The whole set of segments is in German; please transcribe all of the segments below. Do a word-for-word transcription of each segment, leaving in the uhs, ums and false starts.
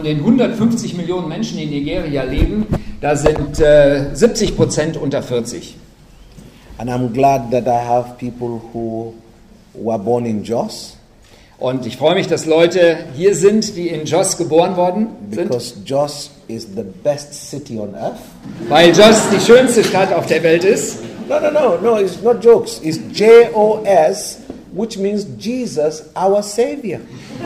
Von den hundertfünfzig Millionen Menschen, die in Nigeria leben, da sind äh, siebzig Prozent unter vierzig. And I'm glad that I have people who were born in Jos. Und ich freue mich, dass Leute hier sind, die in Jos geboren worden sind. Because Jos is the best city on earth. Weil Jos die schönste Stadt auf der Welt ist. No, no, no, no, it's not jokes. It's J O S, which means Jesus, our Savior.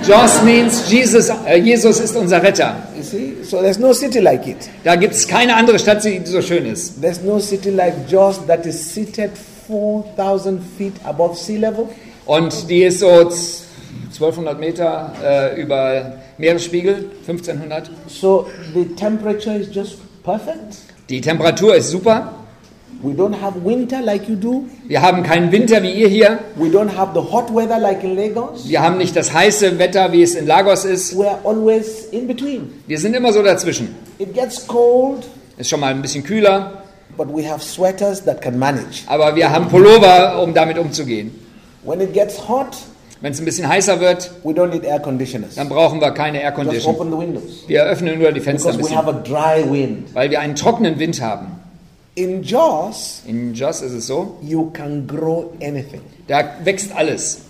Jos means Jesus, äh, Jesus ist unser Retter. You see? So there's no city like it. Da gibt's keine andere Stadt, die so schön ist. There's no city like Jos that is seated four thousand feet above sea level. Und die ist so zwölfhundert Meter äh, über Meeresspiegel, fünfzehnhundert. So the temperature is just perfect. Die Temperatur ist super. We don't have winter like you do. Wir haben keinen Winter wie ihr hier. We don't have the hot weather like in Lagos. Wir haben nicht das heiße Wetter, wie es in Lagos ist. We are always in between. Wir sind immer so dazwischen. It gets cold. Ist schon mal ein bisschen kühler. But we have sweaters that can manage. Aber wir haben Pullover, um damit umzugehen. When it gets hot. Wenn es ein bisschen heißer wird, we don't need air conditioners. Dann brauchen wir keine Air Conditioning. Wir öffnen nur die Fenster ein bisschen, we have a dry wind. Weil wir einen trockenen Wind haben. In Jos, in Jos ist es so, you can grow anything. Da wächst alles.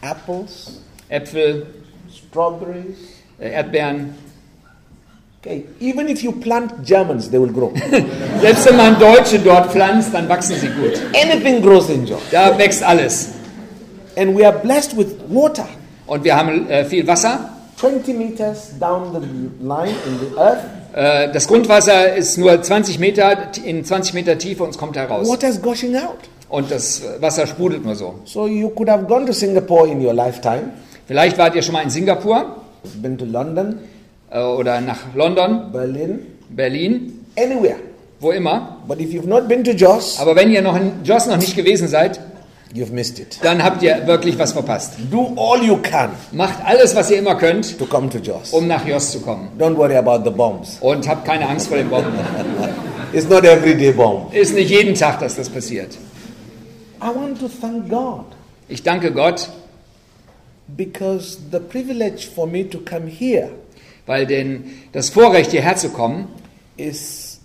Apples, Äpfel, Strawberries, Erdbeeren. Okay, even if you plant Germans, they will grow. Selbst wenn man Deutsche dort pflanzt, dann wachsen sie gut. Anything grows in Jos. Da wächst alles. And we are blessed with water. Und wir haben äh, viel Wasser. twenty meters down the line in the earth. Äh, das Grundwasser ist nur zwanzig Meter in zwanzig Meter Tiefe und es kommt heraus. Water is gushing out. Und das Wasser sprudelt nur so. So you could have gone to Singapore in your lifetime. Vielleicht wart ihr schon mal in Singapur. Been to London. Äh, oder nach London. Berlin. Berlin. Anywhere. Wo immer. But if you've not been to Jos. Aber wenn ihr noch in Jos noch nicht gewesen seid. You've missed it. Dann habt ihr wirklich was verpasst. Do all you can. Macht alles, was ihr immer könnt, to come to Jos. Um nach Jos zu kommen. Don't worry about the bombs. Und habt keine Angst vor den Bomben. It's not every day bomb. Ist nicht jeden Tag, dass das passiert. I want to thank God. Ich danke Gott, because the privilege for me to come here, weil denn das Vorrecht hierher zu kommen, is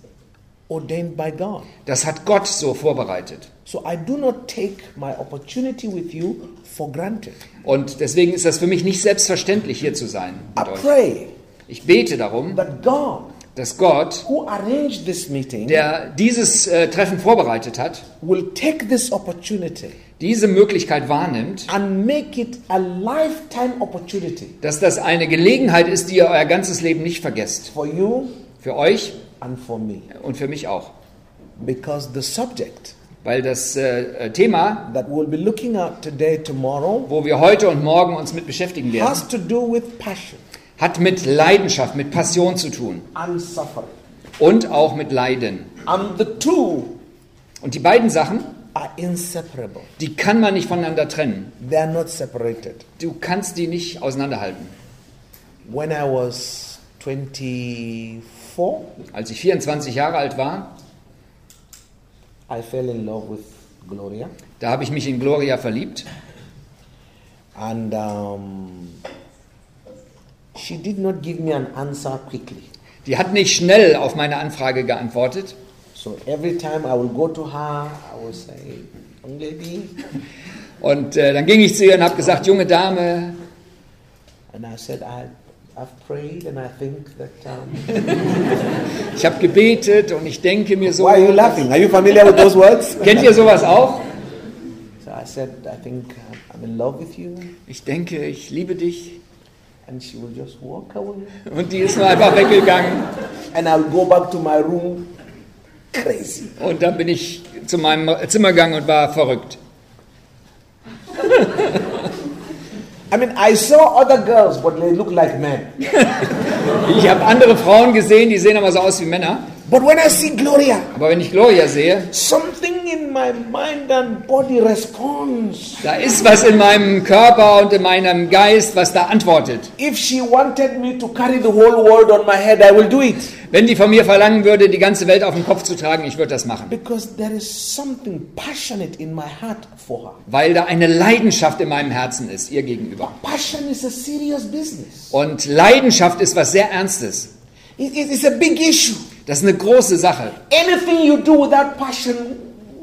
ordained by God. Das hat Gott so vorbereitet. So I do not take my opportunity with you for granted. Und deswegen ist das für mich nicht selbstverständlich, hier zu sein. I pray, ich bete darum, that God, dass Gott, who arranged this meeting, der dieses äh, Treffen vorbereitet hat, will take this opportunity, diese Möglichkeit wahrnimmt, and make it a lifetime opportunity, dass das eine Gelegenheit ist, die ihr euer ganzes Leben nicht vergesst. For you, für euch and for me. Und für mich auch. Because the subject, weil das äh, Thema, that we'll be looking at today, tomorrow, wo wir heute und morgen uns mit beschäftigen werden, has to do with passion, hat mit Leidenschaft, mit Passion zu tun and suffering. Und auch mit Leiden. And the two und die beiden Sachen are inseparable. Die kann man nicht voneinander trennen. They are not separated. Du kannst die nicht auseinanderhalten. When I was twenty-four, als ich vierundzwanzig Jahre alt war, I fell in love with Gloria. Da habe ich mich in Gloria verliebt. And um, she did not give me an answer quickly. Die hat nicht schnell auf meine Anfrage geantwortet. So every time I will go to her, I will say, "Young lady." Und äh, dann ging ich zu ihr und habe gesagt, junge Dame. And I said, I, I've prayed and I think that. Um, Ich habe gebetet und ich denke mir so. Why are you laughing? Are you familiar with those words? Kennt ihr sowas auch? So I said, I think I'm in love with you. Ich denke, ich liebe dich. And she will just walk away. Und die ist nur einfach weggegangen. And I'll go back to my room crazy. Und dann bin ich zu meinem Zimmer gegangen und war verrückt. I mean, I saw other girls, but they look like men. Ich habe andere Frauen gesehen, die sehen aber so aus wie Männer. But when I see Gloria, aber wenn ich Gloria sehe, something in my mind and body responds. Da ist was in meinem Körper und in meinem Geist, was da antwortet. If she wanted me to carry the whole world on my head, I will do it. Wenn die von mir verlangen würde, die ganze Welt auf den Kopf zu tragen, ich würde das machen. Because there is something passionate in my heart for her. Weil da eine Leidenschaft in meinem Herzen ist, ihr gegenüber. But passion is a serious business. Und Leidenschaft ist was sehr Ernstes. It is a big issue. Das ist eine große Sache. Anything you do without passion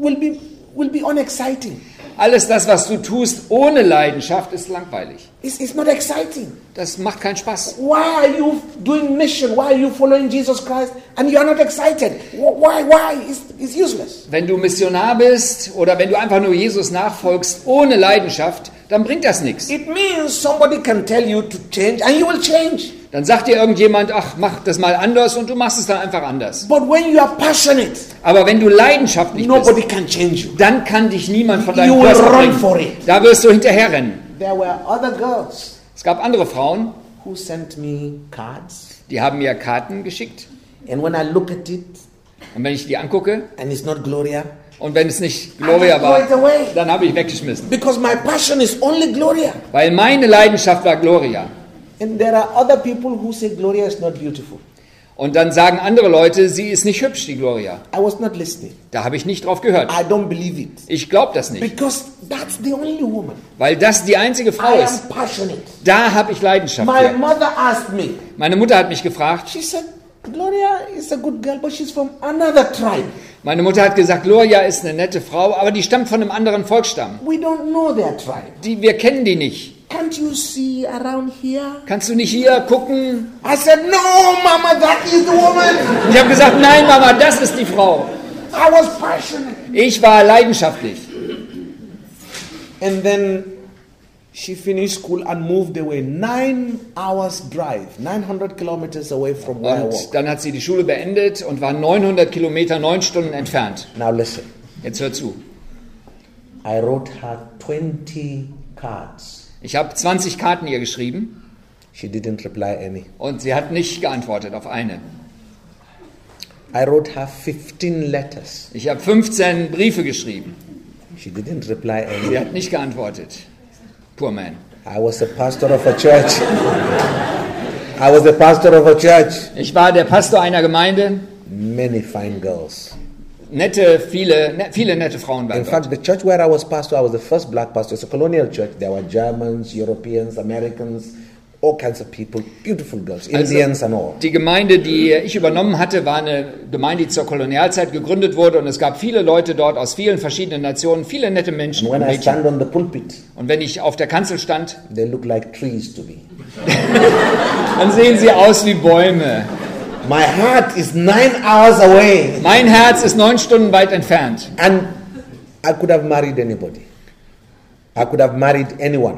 will be will be unexciting. Alles das, was du tust ohne Leidenschaft, ist langweilig. It's, it's not exciting. Das macht keinen Spaß. Why are you doing mission? Why are you following Jesus Christ and you are not excited? Why? Why? It's, it's useless. Wenn du Missionar bist oder wenn du einfach nur Jesus nachfolgst ohne Leidenschaft, dann bringt das nichts. It means somebody can tell you to change and you will change. Dann sagt dir irgendjemand, ach, mach das mal anders und du machst es dann einfach anders. But when you are passionate, aber wenn du leidenschaftlich nobody bist, can change you. Dann kann dich niemand von deinem Kurs bringen. Da wirst du hinterherrennen. There were other girls, es gab andere Frauen, who sent me cards. Die haben mir Karten geschickt. And when I look at it, und wenn ich die angucke, and it's not Gloria, und wenn es nicht Gloria war, dann habe ich weggeschmissen. Because my passion is only Gloria. Weil meine Leidenschaft war Gloria. And there are other people who say Gloria is not beautiful. Und dann sagen andere Leute, sie ist nicht hübsch, die Gloria. I was not listening. Da habe ich nicht drauf gehört. I don't believe it. Ich glaube das nicht. Because that's the only woman. Weil das die einzige Frau I ist. Am passionate. Da habe ich Leidenschaft. My ja. mother asked me. Meine Mutter hat mich gefragt. She said, Gloria is a good girl, but she's from another tribe. Meine Mutter hat gesagt, Gloria ist eine nette Frau, aber die stammt von einem anderen Volksstamm. We don't know their tribe. Die, wir kennen die nicht. Can't you see around here? Kannst du nicht hier gucken? I said, no, Mama, that is the woman. Ich habe gesagt, nein, Mama, das ist die Frau. I was passionate. Ich war leidenschaftlich. And then she finished school and moved away. Nine hours drive, neunhundert kilometers away from where I was. Und dann hat sie die Schule beendet und war neunhundert Kilometer, neun Stunden entfernt. Now listen. Jetzt hör zu. I wrote her twenty cards. Ich habe zwanzig Karten ihr geschrieben. She didn't reply any. Und sie hat nicht geantwortet auf eine. I wrote her fifteen letters. Ich habe fünfzehn Briefe geschrieben. She didn't reply any. Sie hat nicht geantwortet. Poor man. I was a pastor of a church. I was a pastor of a church. Ich war der Pastor einer Gemeinde. Many fine girls. Nette, viele, ne, viele nette Frauen waren in dort. Fact, the church where I was pastor, I was the first black pastor. It's a colonial church. There were Germans, Europeans, Americans, all kinds of people, beautiful girls, Indians also, and all. Die Gemeinde, die ich übernommen hatte, war eine Gemeinde, die zur Kolonialzeit gegründet wurde und es gab viele Leute dort aus vielen verschiedenen Nationen, viele nette Menschen. And when I stand on the pulpit, und wenn ich auf der Kanzel stand, they look like trees to me. Dann sehen sie aus wie Bäume. My heart is nine hours away. Mein Herz ist neun Stunden weit entfernt. And I could have married anybody. I could have married anyone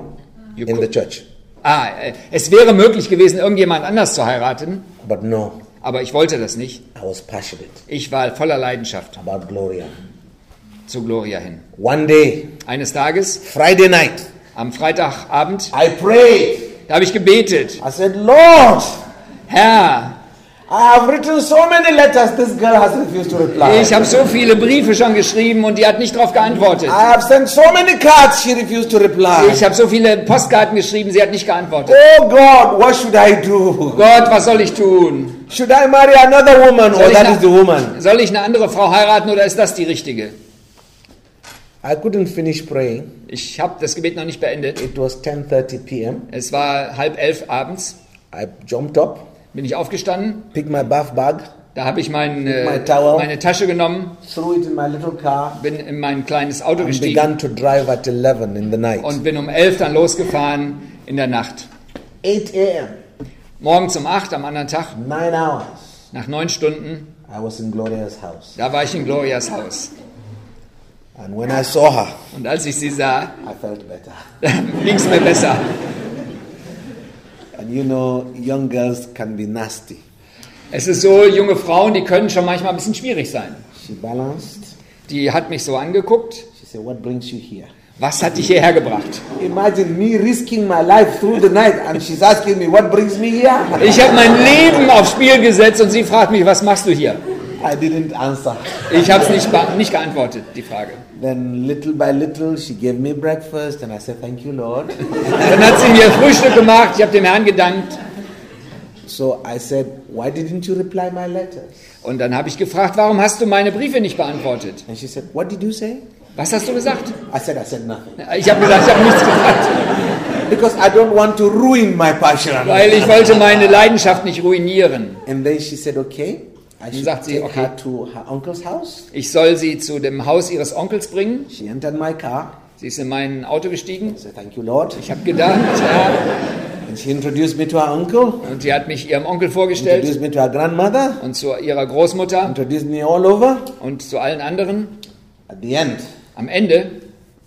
you in could. The church. Ah, es wäre möglich gewesen, irgendjemand anders zu heiraten. But no. Aber ich wollte das nicht. I was passionate. Ich war voller Leidenschaft. About Gloria. Zu Gloria hin. One day. Eines Tages. Friday night. Am Freitagabend. I prayed. Da habe ich gebetet. I said, Lord. Herr. I have written so many letters, this girl has refused to reply. Ich habe so viele Briefe schon geschrieben und die hat nicht darauf geantwortet. I have sent so many cards, she refused to reply. Ich habe so viele Postkarten geschrieben, sie hat nicht geantwortet. Oh God, what should I do? Gott, was soll ich tun? Should I marry another woman or that is the woman? Soll ich eine andere Frau heiraten oder ist das die richtige? I couldn't finish praying. Ich habe das Gebet noch nicht beendet. It was ten thirty p.m. Es war halb elf abends. I jumped up. Bin ich aufgestanden, pick my bath bag, da habe ich mein, äh, towel, meine Tasche genommen, threw it in my little car, bin in mein kleines Auto gestiegen began to drive at eleven in the night. Und bin um elf dann losgefahren in der Nacht. eight a.m. Morgens um acht am anderen Tag, nine hours. Nach neun Stunden, I was in Gloria's house. Da war ich in Glorias Haus. And when I saw her, und als ich sie sah, I felt better. Ging es mir besser. And you know, young girls can be nasty. Es ist so, junge Frauen, die können schon manchmal ein bisschen schwierig sein. She balanced. Die hat mich so angeguckt. She said, what brings you here? Was hat dich hierher gebracht? Imagine me risking my life through the night and she's asking me, what brings me here? Ich habe mein Leben aufs Spiel gesetzt und sie fragt mich, was machst du hier? I didn't answer. Ich habe es nicht, nicht geantwortet, die Frage. Then little by little she gave me breakfast and I said thank you Lord. Dann hat sie mir Frühstück gemacht, ich habe dem Herrn gedankt. So I said, why didn't you reply my letters? Und dann habe ich gefragt, warum hast du meine Briefe nicht beantwortet? And she said, what did you say? Was hast du gesagt? I said, I said nothing. Ich habe gesagt, ich habe nichts gesagt. Because I don't want to ruin my passion. Weil ich wollte meine Leidenschaft nicht ruinieren. And then she said, okay. I should sagt sie, take okay. her to her uncle's house. Ich soll sie zu dem Haus ihres Onkels bringen. She entered my car. Sie ist in mein Auto gestiegen. I said, thank you, Lord. Ich habe gedacht, ja. And she introduced me to her uncle. Und sie hat mich ihrem Onkel vorgestellt. Introduced me to her grandmother. Und zu ihrer Großmutter. Introduced me all over. Und zu allen anderen. At the end. Am Ende.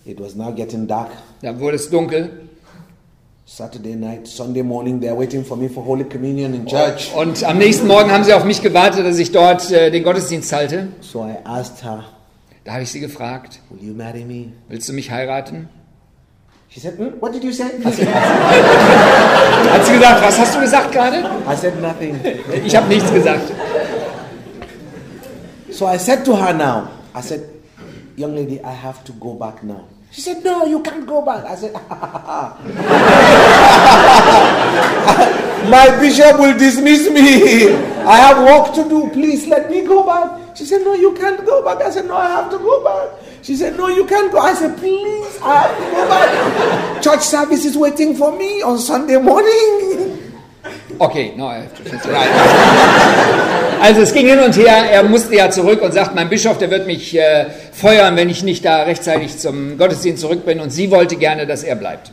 It was now getting dark. Da wurde es dunkel. Saturday night, Sunday morning, they are waiting for me for Holy Communion in church. Und am nächsten Morgen haben sie auf mich gewartet, dass ich dort äh, den Gottesdienst halte. So I asked her. Da habe ich sie gefragt. Will you marry me? Willst du mich heiraten? She said, what did you say? Hat sie gesagt, was hast du gesagt gerade? I said nothing. Ich habe nichts gesagt. So I said to her now, I said, young lady, I have to go back now. She said, no, you can't go back. I said, ha, ha, ha. My bishop will dismiss me. I have work to do. Please let me go back. She said, no, you can't go back. I said, no, I have to go back. She said, no, you can't go. I said, please, I have to go back. Church service is waiting for me on Sunday morning. Okay, no, I have to finish. Right. Also es ging hin und her, er musste ja zurück und sagt, mein Bischof, der wird mich äh, feuern, wenn ich nicht da rechtzeitig zum Gottesdienst zurück bin. Und sie wollte gerne, dass er bleibt.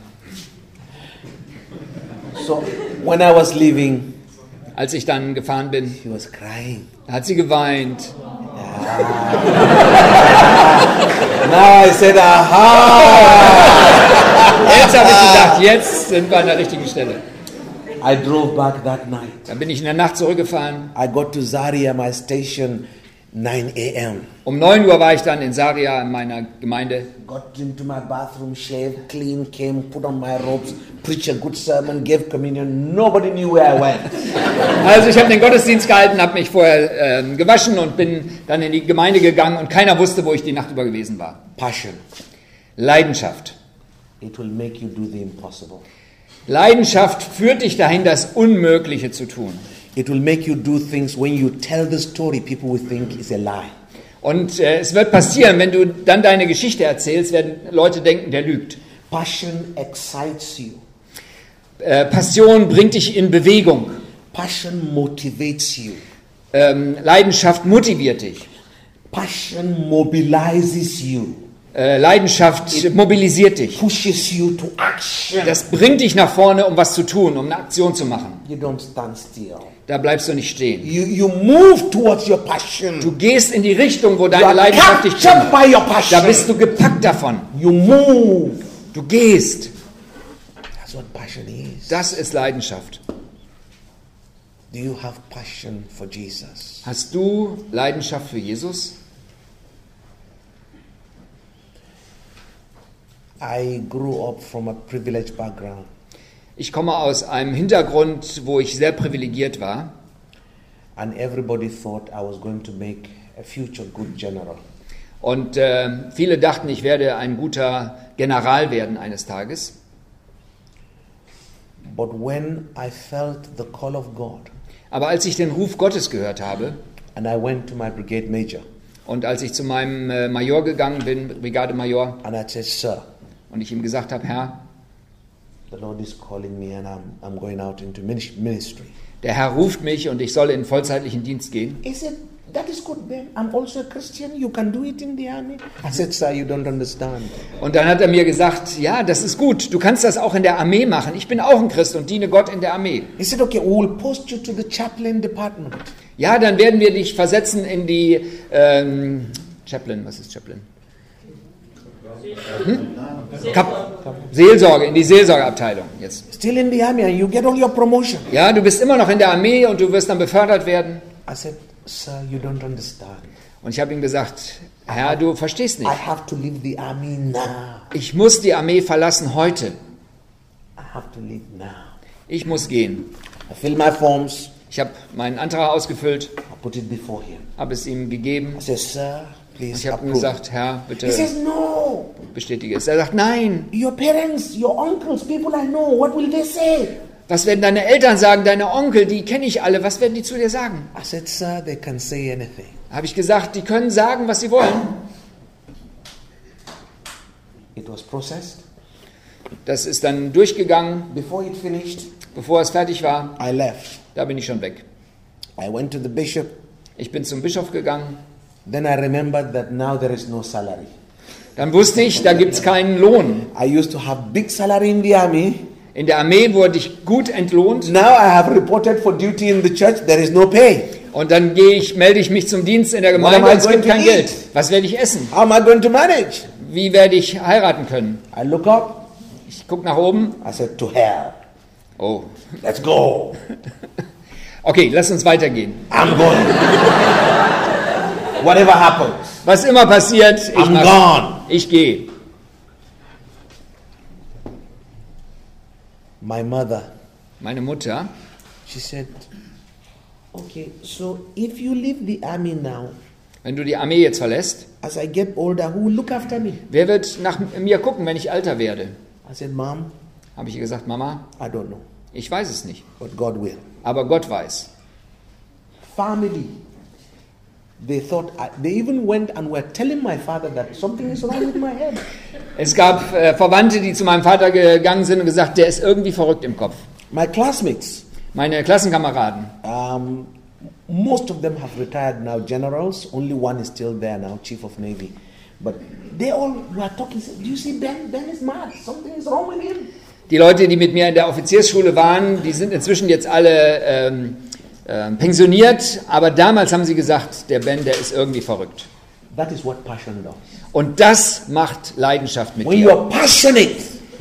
So, when I was leaving, als ich dann gefahren bin, she was crying. Da hat sie geweint. Now I said, aha! Jetzt habe ich gedacht, jetzt sind wir an der richtigen Stelle. I drove back that night. Dann bin ich in der Nacht zurückgefahren. I got to Caesarea, my station, nine a.m. Um neun Uhr war ich dann in Caesarea in meiner Gemeinde. Got into my bathroom, shaved, clean, came, put on my robes, preached a good sermon, gave communion. Nobody knew where I went. Also ich habe den Gottesdienst gehalten, habe mich vorher äh, gewaschen und bin dann in die Gemeinde gegangen und keiner wusste, wo ich die Nacht über gewesen war. Passion, Leidenschaft. It will make you do the impossible. Leidenschaft führt dich dahin, das Unmögliche zu tun. It will make you do things when you tell the story people will think is a lie. Und äh, es wird passieren, wenn du dann deine Geschichte erzählst, werden Leute denken, der lügt. Passion excites you. Äh, Passion bringt dich in Bewegung. Passion motivates you. Ähm, Leidenschaft motiviert dich. Passion mobilizes you. Leidenschaft It mobilisiert dich. Pushes you to action. Das bringt dich nach vorne, um was zu tun, um eine Aktion zu machen. You don't stand still. Da bleibst du nicht stehen. You, you move towards your passion. Du gehst in die Richtung, wo you deine Leidenschaft dich zieht. By your passion. Da bist du gepackt davon. You move. Du gehst. That's what passion is. Das ist Leidenschaft. Do you have passion for Jesus? Hast du Leidenschaft für Jesus? I grew up from a privileged background. Ich komme aus einem Hintergrund, wo ich sehr privilegiert war. And everybody thought I was going to make a future good general. Und äh, viele dachten, ich werde ein guter General werden eines Tages. But when I felt the call of God. Aber als ich den Ruf Gottes gehört habe. And I went to my brigade major. Und als ich zu meinem äh, Major gegangen bin, Brigademajor. And I said, Sir. Und ich ihm gesagt habe, Herr, the Lord is calling me and I'm, I'm going out into ministry. Der Herr ruft mich und ich soll in vollzeitlichen Dienst gehen. He said, that is good, Ben. I'm also a Christian. You can do it in the army. I said, Sir, you don't understand. Und dann hat er mir gesagt, ja, das ist gut. Du kannst das auch in der Armee machen. Ich bin auch ein Christ und diene Gott in der Armee. He said, okay, we will post you to the chaplain department. Ja, dann werden wir dich versetzen in die ähm, Chaplain. Was ist Chaplain? Hm? Kap- Seelsorge, in die Seelsorgeabteilung jetzt. Still in the army and you get all your promotion. Ja, du bist immer noch in der Armee und du wirst dann befördert werden. I said, Sir, you don't understand. Und ich habe ihm gesagt, Herr, du verstehst nicht. I have to leave the army now. Ich muss die Armee verlassen heute. I have to leave now. Ich muss gehen. I fill my forms. Ich habe meinen Antrag ausgefüllt. I put it before him. Habe es ihm gegeben. I said, Sir, please, ich habe ihm gesagt, Herr, bitte. He says, no. Bestätige es. Er sagt, nein. Your parents, your uncles, people I know, what will they say? Was werden deine Eltern sagen, deine Onkel, die kenne ich alle, was werden die zu dir sagen? I said, Sir, they can say anything. Habe ich gesagt, die können sagen, was sie wollen. It was processed. Das ist dann durchgegangen. Before it finished, bevor es fertig war, I left. Da bin ich schon weg. I went to the bishop. Ich bin zum Bischof gegangen. Then I remembered that now there is no salary. Dann wusste ich, da gibt's keinen Lohn. I used to have big salary in the army. In der Armee wurde ich gut entlohnt. Now I have reported for duty in the church. There is no pay. Und dann gehe ich, melde ich mich zum Dienst in der Gemeinde. Es gibt kein Geld. Was werde ich essen? How am I going to manage? Wie werde ich heiraten können? I look up. Ich gucke nach oben. I said, to hell. Oh. Let's go. Okay, lass uns weitergehen. I'm going. Whatever happens. Was immer passiert, ich I'm gone. Ich gehe. My mother. Meine Mutter. She said, okay, so if you leave the army now. Wenn du die Armee jetzt verlässt. As I get older, who will look after me? Wer wird nach mir gucken, wenn ich alter werde? I said, Mom. Habe ich gesagt, Mama? I don't know. Ich weiß es nicht. But God will. Aber Gott weiß. Family. They thought I, they even went and were telling my father that something is wrong with my head. Es gab äh, Verwandte, die zu meinem Vater gegangen sind und gesagt, der ist irgendwie verrückt im Kopf. My classmates. Meine Klassenkameraden. Um, most of them have retired now, generals. Only one is still there now, chief of navy. But they all were talking. Do you see Ben? Ben is mad. Something is wrong with him. Die Leute, die mit mir in der Offiziersschule waren, die sind inzwischen jetzt alle ähm, äh, pensioniert, aber damals haben sie gesagt, der Ben, der ist irgendwie verrückt. That is what passion does. Und das macht Leidenschaft mit When dir. You are passionate,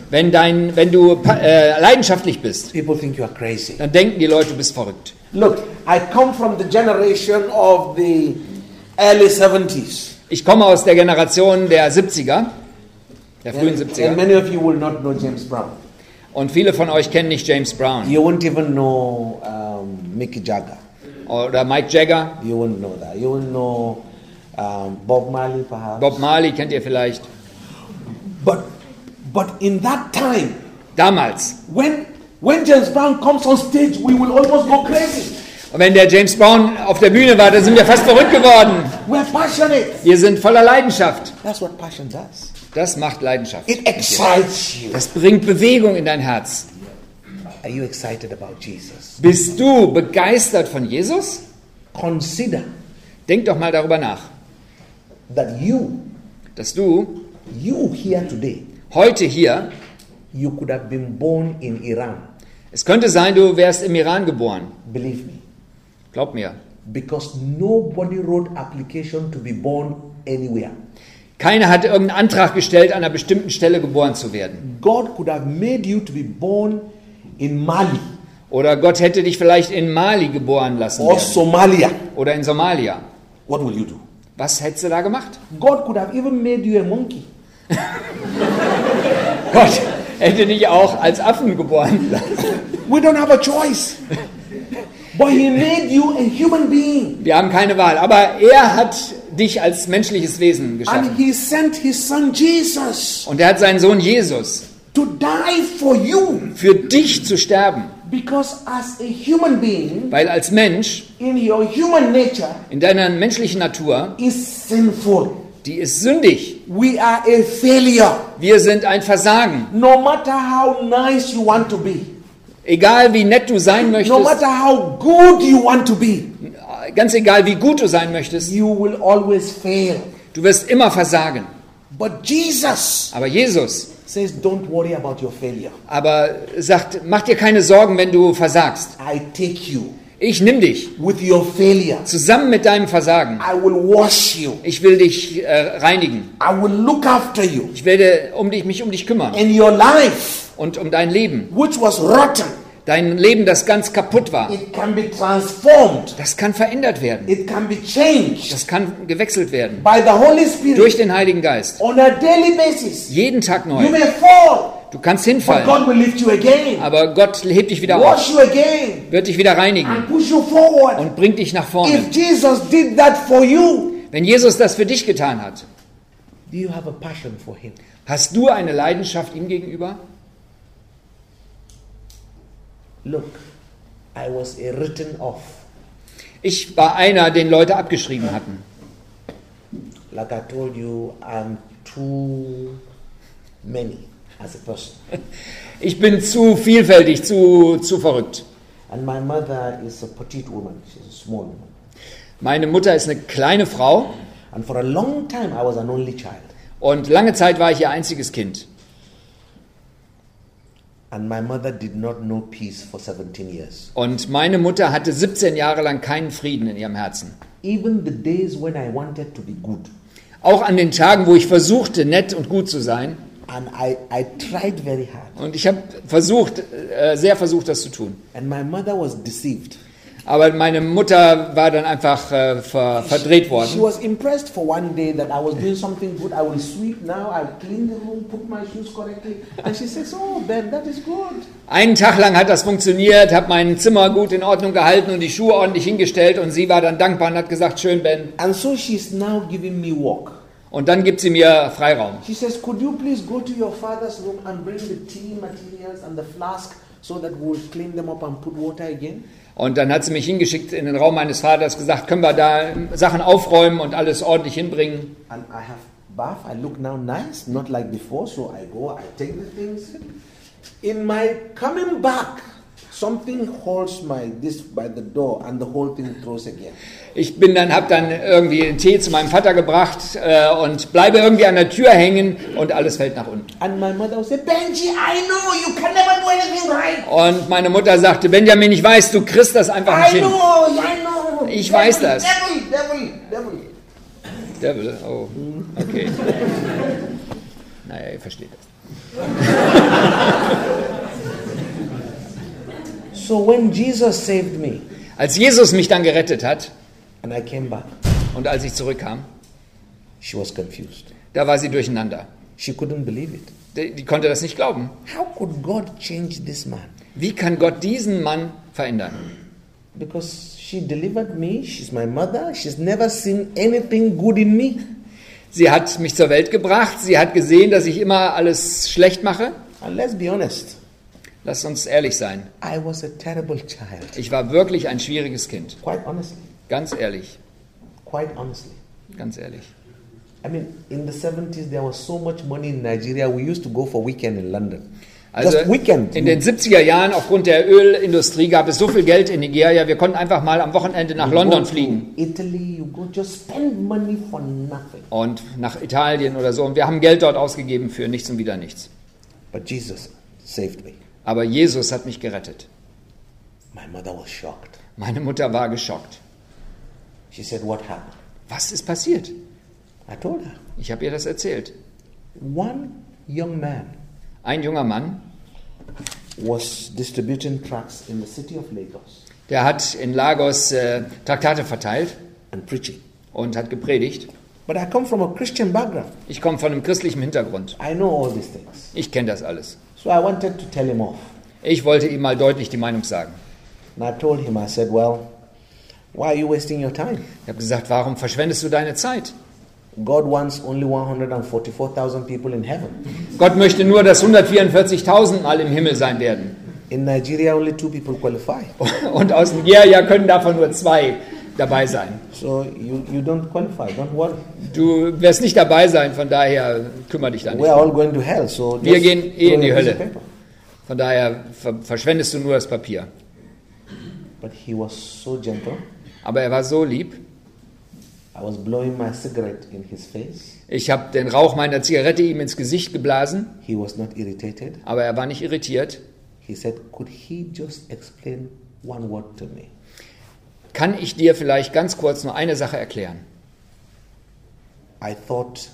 wenn, dein, wenn du äh, leidenschaftlich bist, people think you are crazy. Dann denken die Leute, du bist verrückt. Look, I come from the generation of the early seventies. Ich komme aus der Generation der siebziger, der frühen and, siebziger. And many of you will not know James Brown. Und viele von euch kennen nicht James Brown. You won't even know um, Mick Jagger. Oder Mike Jagger. You won't know that. You won't know um, Bob Marley perhaps. Bob Marley kennt ihr vielleicht. But, but in that time, damals, when, when James Brown comes on stage, we will almost go crazy. Und wenn der James Brown auf der Bühne war, dann sind wir fast verrückt geworden. We're passionate. Wir sind voller Leidenschaft. That's what passion does. Das macht Leidenschaft. It excites you. Das bringt Bewegung in dein Herz. Are you excited about Jesus? Bist du begeistert von Jesus? Consider. Denk doch mal darüber nach. That you, dass du you here today, heute hier, you could have been born in Iran. Es könnte sein, du wärst im Iran geboren. Believe me. Glaub mir. Because nobody wrote application to be born anywhere. Keiner hat irgendeinen Antrag gestellt, an einer bestimmten Stelle geboren zu werden. God could have made you to be born in Mali. Oder Gott hätte dich vielleicht in Mali geboren lassen. Or Somalia. Oder in Somalia. What will you do? Was hättest du da gemacht? God could have even made you a monkey. Gott hätte dich auch als Affen geboren lassen. We don't have a choice. But he made you a human being. Wir haben keine Wahl, aber er hat dich als menschliches Wesen geschaffen. And he sent his son Jesus. Und er hat seinen Sohn Jesus. To die for you. Für dich zu sterben. Because as a human being, weil als Mensch in your human nature, in deiner menschlichen Natur is sinful. Die ist sündig. We are a failure. Wir sind ein Versagen. No matter how nice you want to be. Egal wie nett du sein möchtest. No matter how good you want to be. Ganz egal wie gut du sein möchtest. You will always fail. Du wirst immer versagen. But Jesus. Aber Jesus says, don't worry about your failure. Aber sagt, mach dir keine Sorgen, wenn du versagst. I take you. Ich nimm dich. With your failure. Zusammen mit deinem Versagen. I will wash you. Ich will dich äh, reinigen. I will look after you. Ich werde um dich, mich um dich kümmern. In your life. Und um dein Leben, which was rotten, dein Leben, das ganz kaputt war, it can be transformed, das kann verändert werden, it can be changed, das kann gewechselt werden, by the Holy Spirit, durch den Heiligen Geist, on a daily basis, jeden Tag neu. You may fall, du kannst hinfallen, but God will lift you again, aber Gott hebt dich wieder wash auf, you again, wird dich wieder reinigen und bringt dich nach vorne. If Jesus did that for you, wenn Jesus das für dich getan hat, do you have a passion for him? Hast du eine Leidenschaft ihm gegenüber? Look, I was written off. Ich war einer, den Leute abgeschrieben hatten. Like I told you, I'm too many as a person. Ich bin zu vielfältig, zu, zu verrückt. And my mother is a petite woman. She's a small woman. Meine Mutter ist eine kleine Frau. And for a long time I was an only child. Und lange Zeit war ich ihr einziges Kind. And my mother did not know peace for seventeen years. Und meine Mutter hatte siebzehn Jahre lang keinen Frieden in ihrem Herzen. Even the days when I wanted to be good. Auch an den Tagen, wo ich versuchte, nett und gut zu sein. And I, I tried very hard. Und ich habe versucht, äh, sehr versucht, das zu tun. And my mother was deceived. Aber meine Mutter war dann einfach äh, ver- verdreht worden. She was impressed for one day that I was doing something good. I will sweep now, I clean the room, put my shoes correctly. And she says, "Oh, Ben, that is good." Einen Tag lang hat das funktioniert, habe mein Zimmer gut in Ordnung gehalten und die Schuhe ordentlich hingestellt, und sie war dann dankbar und hat gesagt, "Schön, Ben." And so she's now giving me work. Und dann gibt sie mir Freiraum. She says, "Could you please go to your father's room and bring the tea materials and the flask so that we'll clean them up and put water again?" Und dann hat sie mich hingeschickt in den Raum meines Vaters, gesagt, können wir da Sachen aufräumen und alles ordentlich hinbringen. And I have bath, I look now nice, not like before, so I go, I take the things. In my coming back, something holds my this by the door and the whole thing throws again. Ich bin dann, habe dann irgendwie den Tee zu meinem Vater gebracht äh, und bleibe irgendwie an der Tür hängen und alles fällt nach unten. And my mother said, "Benji, I know you can never do anything right." Und meine Mutter sagte, Benjamin, ich weiß, du kriegst das einfach nicht hin. I know, I know. Ich devil, weiß das. Devil, devil, devil. Devil, oh, okay. Naja, ihr versteht das. So when Jesus saved me, als Jesus mich dann gerettet hat, and I came back, und als ich zurückkam, she was confused. Da war sie durcheinander. She couldn't believe it. Die, die konnte das nicht glauben. How could God change this man? Wie kann Gott diesen Mann verändern? Because she delivered me, she's my mother, she's never seen anything good in me. Sie hat mich zur Welt gebracht, sie hat gesehen, dass ich immer alles schlecht mache. And let's be honest. Lass uns ehrlich sein. I was a terrible child. Ich war wirklich ein schwieriges Kind. Quite honestly. Ganz ehrlich. Quite honestly. Ganz ehrlich. I mean, in the seventies there was so much money in Nigeria. We used to go for weekend in London. Also Just weekend. In den siebziger Jahren aufgrund der Ölindustrie gab es so viel Geld in Nigeria. Wir konnten einfach mal am Wochenende nach you London go fliegen. To Italy, you go just spend money for nothing. Und nach Italien oder so. Und wir haben Geld dort ausgegeben für nichts und wieder nichts. But Jesus saved me. Aber Jesus hat mich gerettet. My mother was shocked. Meine Mutter war geschockt. She said, "What happened?" Was ist passiert? I told her. Ich habe ihr das erzählt. One young man, ein junger Mann, was distributing tracts in the city of Lagos. Der hat in Lagos äh, Traktate verteilt and preaching. Und hat gepredigt. But I come from a Christian background. Ich komme von einem christlichen Hintergrund. I know all these things. Ich kenne das alles. So I wanted to tell him off. Ich wollte ihm mal deutlich die Meinung sagen. And I told him, I said, "Well, why are you wasting your time?" Ich habe gesagt, warum verschwendest du deine Zeit? God wants only one hundred forty-four thousand people in heaven. Gott möchte nur, dass hundertvierundvierzigtausend Mal im Himmel sein werden. In Nigeria only two people qualify. Und aus Nigeria können davon nur zwei dabei sein. So you, you don't qualify, don't worry. Du wirst nicht dabei sein, von daher kümmere dich da nicht. We are all going to hell, so wir gehen eh in die Hölle. Von daher ver- verschwendest du nur das Papier. But he was so gentle. Aber er war so lieb. I was blowing my cigarette in his face. Ich habe den Rauch meiner Zigarette ihm ins Gesicht geblasen. He was not irritated. Aber er war nicht irritiert. He said, "Could he just explain one word to me?" Kann ich dir vielleicht ganz kurz nur eine Sache erklären? I thought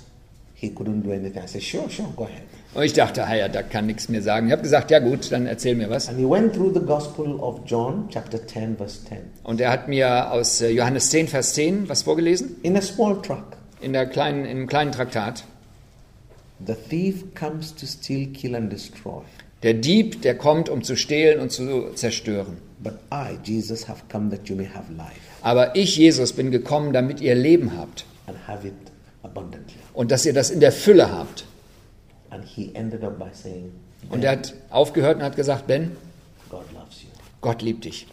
he couldn't do anything. I said, "Sure, sure, go ahead." Und ich dachte, ja, da kann nichts mehr sagen. Ich habe gesagt, ja gut, dann erzähl mir was. And he went through the Gospel of John, chapter ten, verse ten. Und er hat mir aus Johannes zehn, Vers zehn was vorgelesen. In a small tract. In der kleinen, in einem kleinen Traktat. The thief comes to steal, kill and destroy. Der Dieb, der kommt, um zu stehlen und zu zerstören. But I, Jesus, have come that you may have life. Aber ich, Jesus, bin gekommen, damit ihr Leben habt. And have it abundantly. Und dass ihr das in der Fülle habt. And he ended up by saying, und er hat aufgehört und hat gesagt, Ben, God loves you. Gott liebt dich.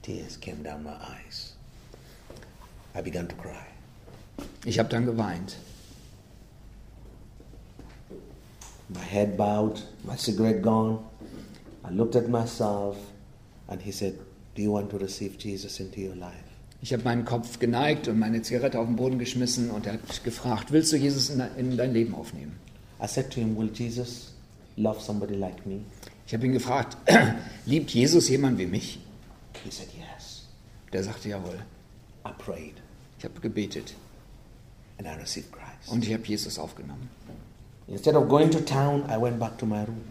Tears came down my eyes. I began to cry. Ich habe dann geweint. My head bowed, my cigarette gone. I looked at myself and he said, do you want to receive Jesus into your life? Ich habe meinen Kopf geneigt und meine Zigarette auf den Boden geschmissen und er hat gefragt, willst du Jesus in dein Leben aufnehmen? I said to him, will Jesus love somebody like me? Ich habe ihn gefragt, liebt Jesus jemand wie mich? He said, yes. Der sagte, jawohl. I prayed. Ich habe gebetet. And I received Christ. Und ich habe Jesus aufgenommen. Instead of going to town, I went back to my room.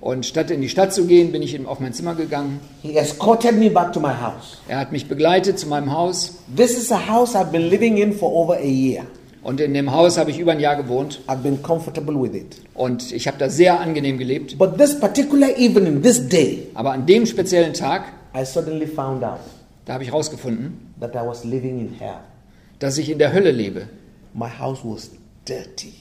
Und statt in die Stadt zu gehen, bin ich auf mein Zimmer gegangen. He escorted me back to my house. Er hat mich begleitet zu meinem Haus. This is a house I've been living in for over a year. Und in dem Haus habe ich über ein Jahr gewohnt. I've been comfortable with it. Und ich habe da sehr angenehm gelebt. But this particular evening, this day, aber an dem speziellen Tag, I suddenly found out. Da habe ich rausgefunden, that I was living in hell. Dass ich in der Hölle lebe. My house was dirty.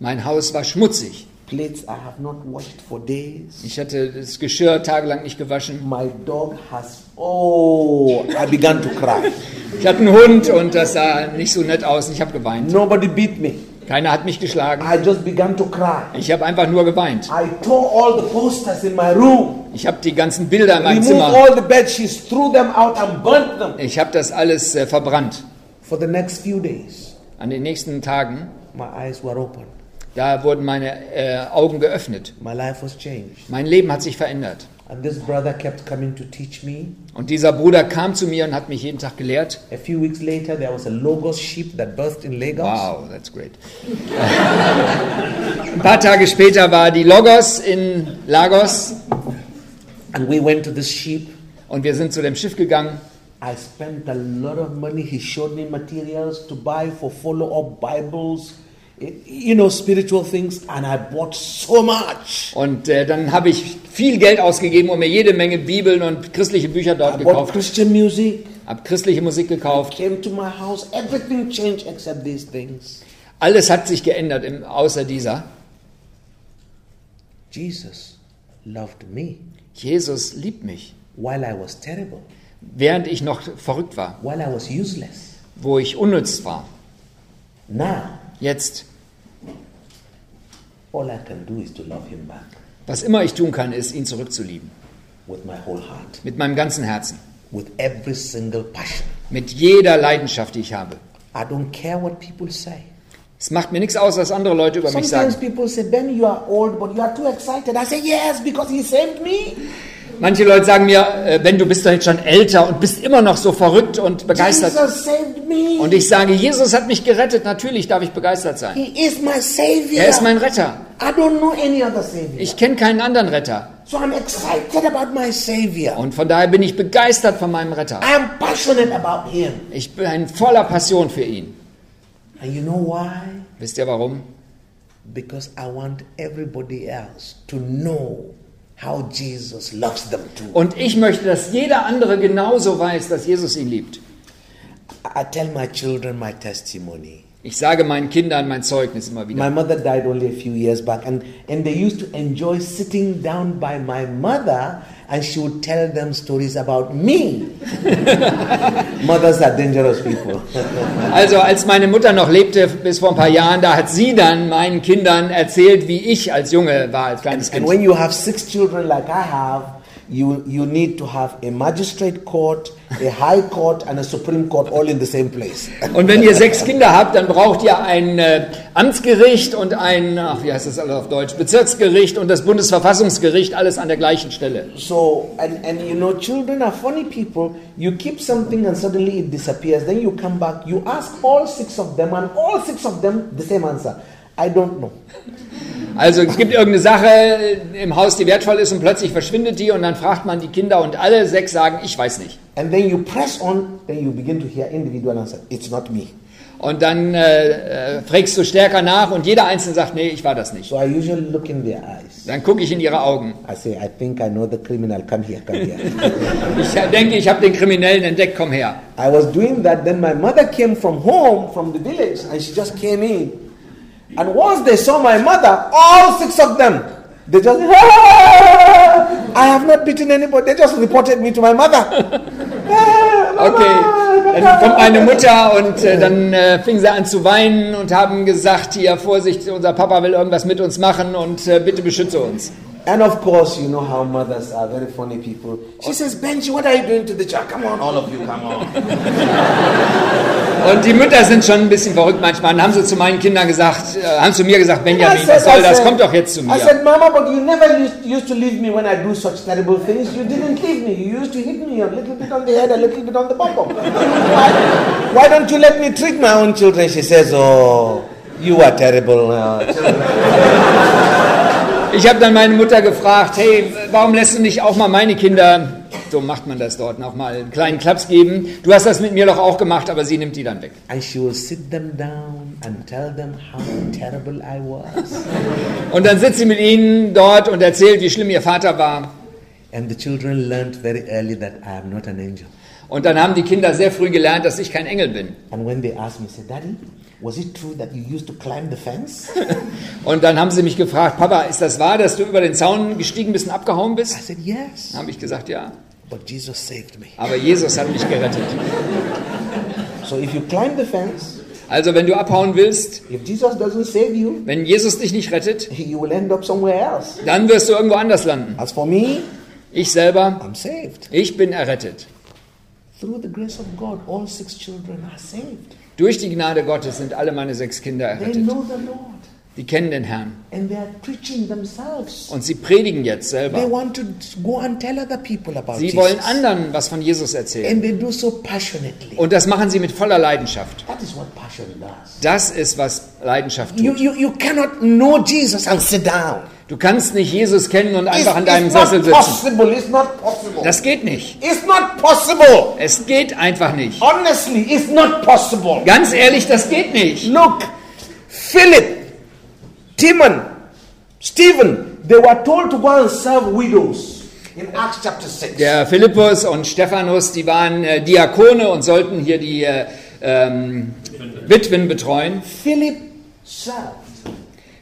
Mein Haus war schmutzig. Plates I have not washed for days. Ich hatte das Geschirr tagelang nicht gewaschen. My dog has oh, I began to cry. Ich hatte einen Hund und das sah nicht so nett aus und ich habe geweint. Nobody beat me. Keiner hat mich geschlagen. I just began to cry. Ich habe einfach nur geweint. I tore all the posters in my room. Ich habe die ganzen Bilder in meinem Zimmer. All the bedsheets, threw them out and burnt them. Ich habe das alles äh, verbrannt. For the next few days. An den nächsten Tagen. My eyes were open. Da wurden meine äh, Augen geöffnet. My life was changed. Mein Leben hat sich verändert. And this brother kept coming to teach me. Und dieser Bruder kam zu mir und hat mich jeden Tag gelehrt. A few weeks later, there was a Lagos sheep that birthed in Lagos. Wow, that's great. Ein paar Tage später war die Logos in Lagos. And we went to this sheep. Und wir sind zu dem Schiff gegangen. I spent a lot of money. He showed me materials to buy for follow-up Bibles. You know, spiritual things, and I bought so much. Und äh, dann habe ich viel Geld ausgegeben und mir jede Menge Bibeln und christliche Bücher dort I gekauft. Bought Christian music. Hab christliche Musik gekauft. I came to my house. Everything changed except these things. Alles hat sich geändert, im, außer dieser. Jesus loved me. Jesus liebt mich. While I was terrible. Während ich noch verrückt war. While I was useless. Wo ich unnütz war. Now. Jetzt. All I can do is to love him back. Was immer ich tun kann, ist, ihn zurückzulieben. With my whole heart. Mit meinem ganzen Herzen. With every single passion. Mit jeder Leidenschaft, die ich habe. I don't care what people say. Es macht mir nichts aus, was andere Leute über Sometimes mich sagen. People say, Ben, you are old, but you are too excited. I say, yes, because he saved me. Manche Leute sagen mir, Ben, du bist doch jetzt schon älter und bist immer noch so verrückt und begeistert. Jesus saved me. Und ich sage, Jesus hat mich gerettet. Natürlich darf ich begeistert sein. He is my savior. Er ist mein Retter. I don't know any other savior. Ich kenne keinen anderen Retter. So I'm excited about my savior. Und von daher bin ich begeistert von meinem Retter. I am passionate about him. Ich bin voller Passion für ihn. And you know why? Wisst ihr warum? Because I want everybody else to know how Jesus loves them too. Und ich möchte, dass jeder andere genauso weiß, dass Jesus ihn liebt. I tell my children my testimony. Ich sage meinen Kindern mein Zeugnis immer wieder. My mother died only a few years back and and they used to enjoy sitting down by my mother and she would tell them stories about me. Mothers are dangerous people. Also als meine Mutter noch lebte bis vor ein paar Jahren, da hat sie dann meinen Kindern erzählt, wie ich als Junge war, als kleines Kind. And when you have six children like I have, you you need to have a magistrate court, a high court and a supreme court all in the same place. Und wenn ihr sechs Kinder habt, dann braucht ihr ein äh, Amtsgericht und ein, ach, wie heißt das alles auf Deutsch, Bezirksgericht und das Bundesverfassungsgericht, alles an der gleichen Stelle. So and and you know, children are funny people. You keep something and suddenly it disappears. Then you come back, you ask all six of them and all six of them the same answer. I don't know. Also es gibt irgendeine Sache im Haus, die wertvoll ist und plötzlich verschwindet die und dann fragt man die Kinder und alle sechs sagen, ich weiß nicht. And then you press on, then you begin to hear individual answer. It's not me. Und dann äh, fragst du stärker nach und jeder Einzelne sagt, nee, ich war das nicht. So I usually look in their eyes. Dann gucke ich in ihre Augen. I say, I think I know the criminal. Come here, come here. Ich denke, ich habe den Kriminellen entdeckt, komm her. I was doing that, then my mother came from home, from the village, and she just came in. And once they saw my mother, all six of them, they just, ah, I have not beaten anybody. They just reported me to my mother. Ah, Mama. Okay. Dann kommt meine Mutter und äh, dann äh, fing sie an zu weinen und haben gesagt, hier, Vorsicht, unser Papa will irgendwas mit uns machen und äh, bitte beschütze uns. And of course, you know how mothers are very funny people. She says, Benji, what are you doing to the child? Come on, all of you, come on. Und die Mütter sind schon ein bisschen verrückt manchmal. Dann haben sie zu meinen Kindern gesagt, äh, haben zu mir gesagt, Benjamin, was soll das? Kommt doch jetzt zu mir. I said, Mama, but you never used, used to leave me when I do such terrible things. You didn't leave me. You used to hit me a little bit on the head, a little bit on the bum bum. Why, why don't you let me treat my own children? She says, oh, you are terrible now, children. Ich habe dann meine Mutter gefragt, hey, warum lässt du nicht auch mal meine Kinder, so macht man das dort, noch mal einen kleinen Klaps geben. Du hast das mit mir doch auch gemacht, aber sie nimmt die dann weg. And she will sit them down and tell them how terrible I was. Und dann sitzt sie mit ihnen dort und erzählt, wie schlimm ihr Vater war. And the children learned very early that I am not an angel. Und dann haben die Kinder sehr früh gelernt, dass ich kein Engel bin. And when they asked me, I said, Daddy, was it true that you used to climb the fence? Und dann haben sie mich gefragt, Papa, ist das wahr, dass du über den Zaun gestiegen bist und abgehauen bist? I said, yes. Dann habe ich gesagt, ja. But Jesus saved me. Aber Jesus hat mich gerettet. So if you climb the fence, also wenn du abhauen willst, if Jesus doesn't save you, wenn Jesus dich nicht rettet, you will end up somewhere else. Dann wirst du irgendwo anders landen. As for me, ich selber, I'm saved. Ich bin errettet. Through the grace of God, all six children are saved. Durch die Gnade Gottes sind alle meine sechs Kinder errettet. They know the Lord. Die kennen den Herrn. And they are preaching themselves. Und sie predigen jetzt selber. They want to go and tell other people about Jesus. Sie wollen anderen was von Jesus erzählen. And they do so passionately. Und das machen sie mit voller Leidenschaft. That is what passion does. Das ist, was Leidenschaft tut. You, you, you cannot know Jesus and sit down. Du kannst nicht Jesus kennen und einfach an deinem Sessel sitzen. Das geht nicht. It's not possible. Es geht einfach nicht. Honestly, it's not possible. Ganz ehrlich, das geht nicht. Look, Philip, Timon, Stephen, they were told to go and serve widows in Acts chapter six. Der Philippus und Stephanus, die waren äh, Diakone und sollten hier die äh, ähm, Witwen betreuen. Philip served.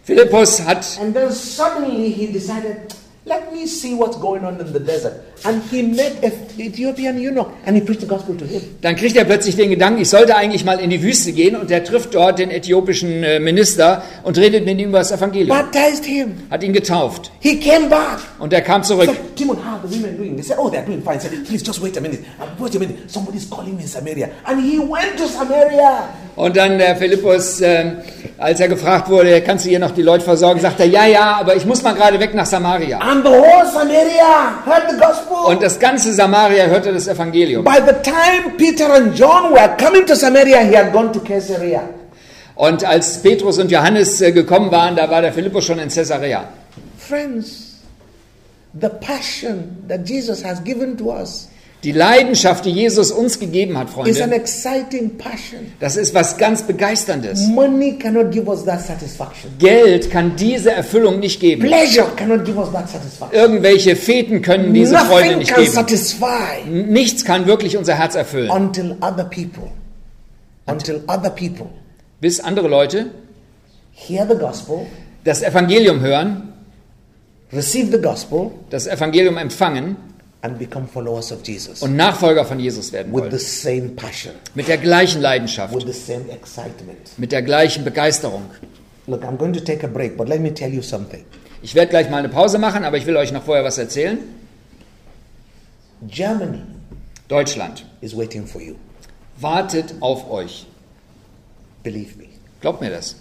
Philippus hat and then suddenly he decided, let me see what's going on in the desert. And he met an Ethiopian eunuch and he preached the gospel to him. Dann kriegt er plötzlich den Gedanken, ich sollte eigentlich mal in die Wüste gehen, und er trifft dort den äthiopischen Minister und redet mit ihm über das Evangelium. Baptized him. Hat ihn getauft. He came back. Und er kam zurück. So, Timon, how are the women doing? They said, oh, they're doing fine. He said, please just wait a minute. Wait a minute. Somebody's calling me in Samaria. And he went to Samaria. Und dann der Philippus, äh, als er gefragt wurde, kannst du hier noch die Leute versorgen, sagt er, ja, ja, aber ich muss mal gerade weg nach Samaria. And the whole Samaria heard the gospel. Und das ganze Samaria hörte das Evangelium. By the time Peter and John were coming to Samaria, he had gone to Caesarea. Und als Petrus und Johannes äh, gekommen waren, da war der Philippus schon in Caesarea. Friends, the passion that Jesus has given to us. Die Leidenschaft, die Jesus uns gegeben hat, Freunde, an exciting passion. Das ist was ganz Begeisterndes. Money cannot give us that satisfaction. Geld kann diese Erfüllung nicht geben. Pleasure cannot give us that satisfaction. Irgendwelche Feten können diese Nothing Freude nicht geben. Satisfy. Nichts kann wirklich unser Herz erfüllen. Until other people, until other people, bis andere Leute hear the gospel, das Evangelium hören, receive the gospel, das Evangelium empfangen, and become followers of Jesus. Und Nachfolger von Jesus werden wollen. With the same passion. Mit der gleichen Leidenschaft. With the same excitement. Mit der gleichen Begeisterung. Look, I'm going to take a break, but let me tell you something. Ich werde gleich mal eine Pause machen, aber ich will euch noch vorher was erzählen. Germany, Deutschland, is waiting for you. Wartet auf euch. Believe me. Glaubt mir das.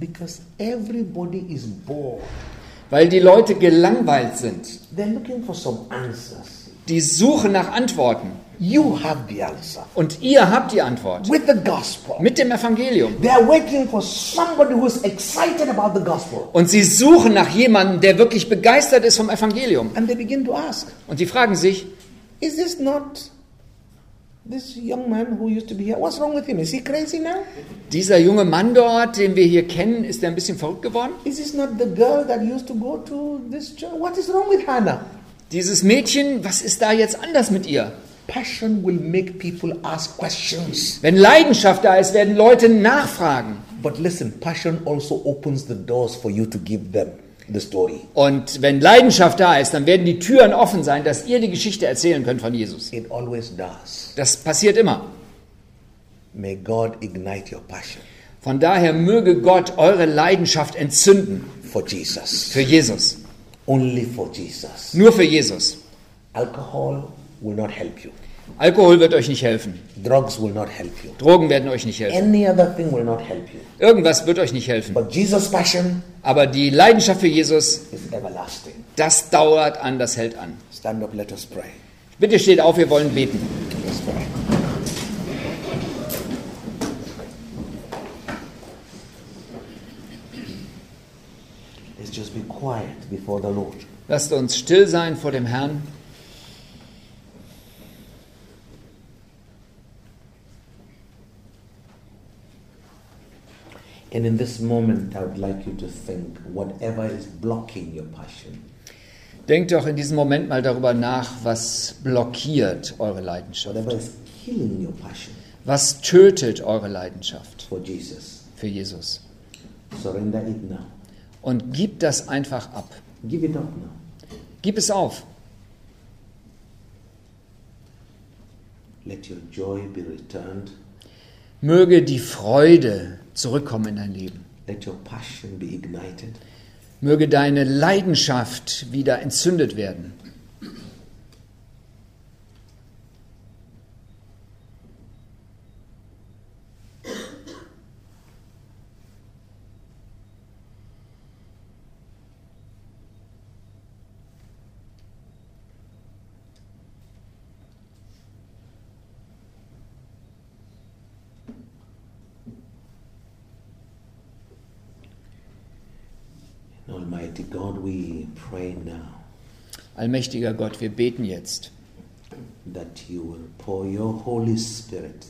Because everybody is bored. Weil die Leute gelangweilt sind. Die suchen nach Antworten. You have the answer. Und ihr habt die Antwort. With the gospel. Mit dem Evangelium. They are waiting for somebody who is excited about the gospel. Und sie suchen nach jemandem, der wirklich begeistert ist vom Evangelium. And they begin to ask. Und sie fragen sich, is this not This young man who used to be here, what's wrong with him? Is he crazy now? Dieser junge Mann dort, den wir hier kennen, ist er ein bisschen verrückt geworden? Is this not the girl that used to go to this church? What is wrong with Hannah? Dieses Mädchen, was ist da jetzt anders mit ihr? Passion will make people ask questions. Wenn Leidenschaft da ist, werden Leute nachfragen. But listen, passion also opens the doors for you to give them the story. Und wenn Leidenschaft da ist, dann werden die Türen offen sein, dass ihr die Geschichte erzählen könnt von Jesus. It always does. Das passiert immer. May God ignite your passion. Von daher möge Gott eure Leidenschaft entzünden. For Jesus. Für Jesus. Only for Jesus. Nur für Jesus. Alkohol will not help you. Alkohol wird euch nicht helfen. Drugs will not help you. Drogen werden euch nicht helfen. Any other thing will not help you. Irgendwas wird euch nicht helfen. But Jesus' passion, aber die Leidenschaft für Jesus is everlasting. Das dauert an, das hält an. Stand up, let us pray. Bitte steht auf, wir wollen beten. Let's pray. Let's just be quiet before the Lord. Lasst uns still sein vor dem Herrn. And in this moment, I would like you to think whatever is blocking your passion. Denkt doch in diesem Moment mal darüber nach, was blockiert eure Leidenschaft. Whatever is killing your passion. Was tötet eure Leidenschaft? For Jesus. Für Jesus. Surrender it now. Und gib das einfach ab. Give it up now. Gib es auf. Let your joy be returned. Möge die Freude zurückkommen in dein Leben. Let your passion be ignited. Möge deine Leidenschaft wieder entzündet werden. Almighty God, we pray now. Allmächtiger Gott, wir beten jetzt, that you will pour your Holy Spirit,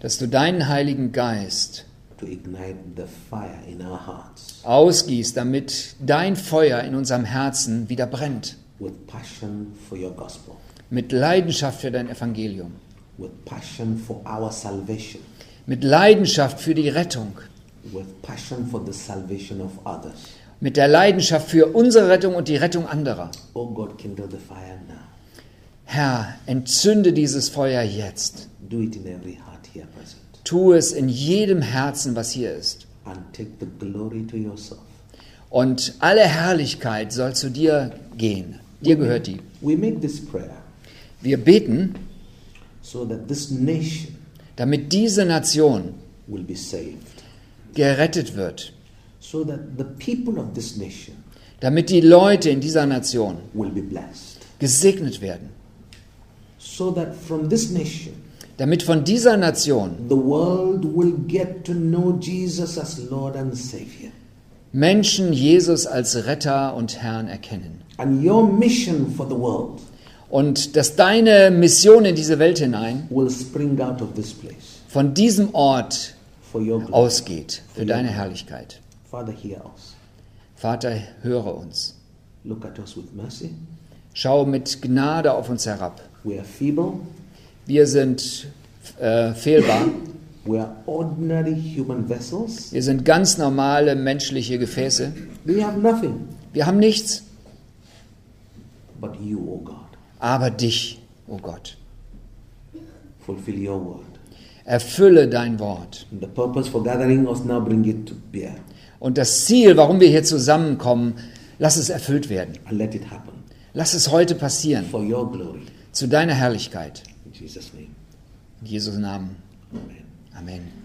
dass du deinen Heiligen Geist to ignite the fire in our hearts, ausgießt, damit dein Feuer in unserem Herzen wieder brennt. With passion for your gospel. Mit Leidenschaft für dein Evangelium. With passion for our salvation. Mit Leidenschaft für die Rettung. With passion for the salvation of others. Mit der Leidenschaft für unsere Rettung und die Rettung anderer. Oh Gott, kindle the fire now. Herr, entzünde dieses Feuer jetzt. Do it in every heart here present. Tu es in jedem Herzen, was hier ist. And take the glory to yourself. Und alle Herrlichkeit soll zu dir gehen. Dir gehört die. We make this prayer. Wir beten, so that this nation, damit diese Nation will be saved. Gerettet wird. So that the people of this nation, damit die Leute in dieser Nation will be blessed. Gesegnet werden. So that from this nation, damit von dieser Nation the world will get to know Jesus as Lord and Savior. Menschen Jesus als Retter und Herrn erkennen. And your mission for the world, und dass deine Mission in diese Welt hinein will spring out of this place, von diesem Ort for your glory, ausgeht für for deine your Herrlichkeit. Father, hear us. Vater, höre uns. Look at us with mercy. Schau mit Gnade auf uns herab. We are feeble. Wir sind äh, fehlbar. We are ordinary human vessels. Wir sind ganz normale menschliche Gefäße. We have nothing. Wir haben nichts. But you, oh God. Aber dich, oh Gott. Fulfill your word. Erfülle dein Wort. And the purpose for gathering us now, bring it to bear. Und das Ziel, warum wir hier zusammenkommen, lass es erfüllt werden. Lass es heute passieren. Zu deiner Herrlichkeit. In Jesu Namen. Amen. Amen.